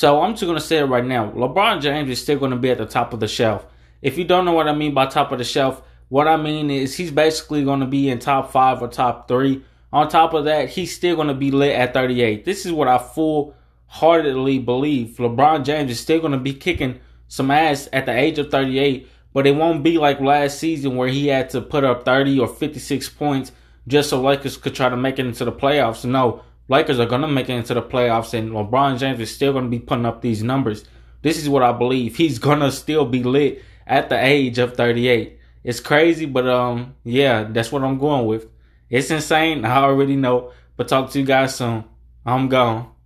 So I'm just going to say it right now. LeBron James is still going to be at the top of the shelf. If you don't know what I mean by top of the shelf, what I mean is he's basically going to be in top 5 or top 3. On top of that, he's still going to be lit at 38. This is what I full-heartedly believe. LeBron James is still going to be kicking some ass at the age of 38, but it won't be like last season where he had to put up 30 or 56 points just so Lakers could try to make it into the playoffs. No, Lakers are going to make it into the playoffs, and LeBron James is still going to be putting up these numbers. This is what I believe. He's going to still be lit at the age of 38. It's crazy, but yeah, that's what I'm going with. It's insane. I already know, but talk to you guys soon. I'm gone.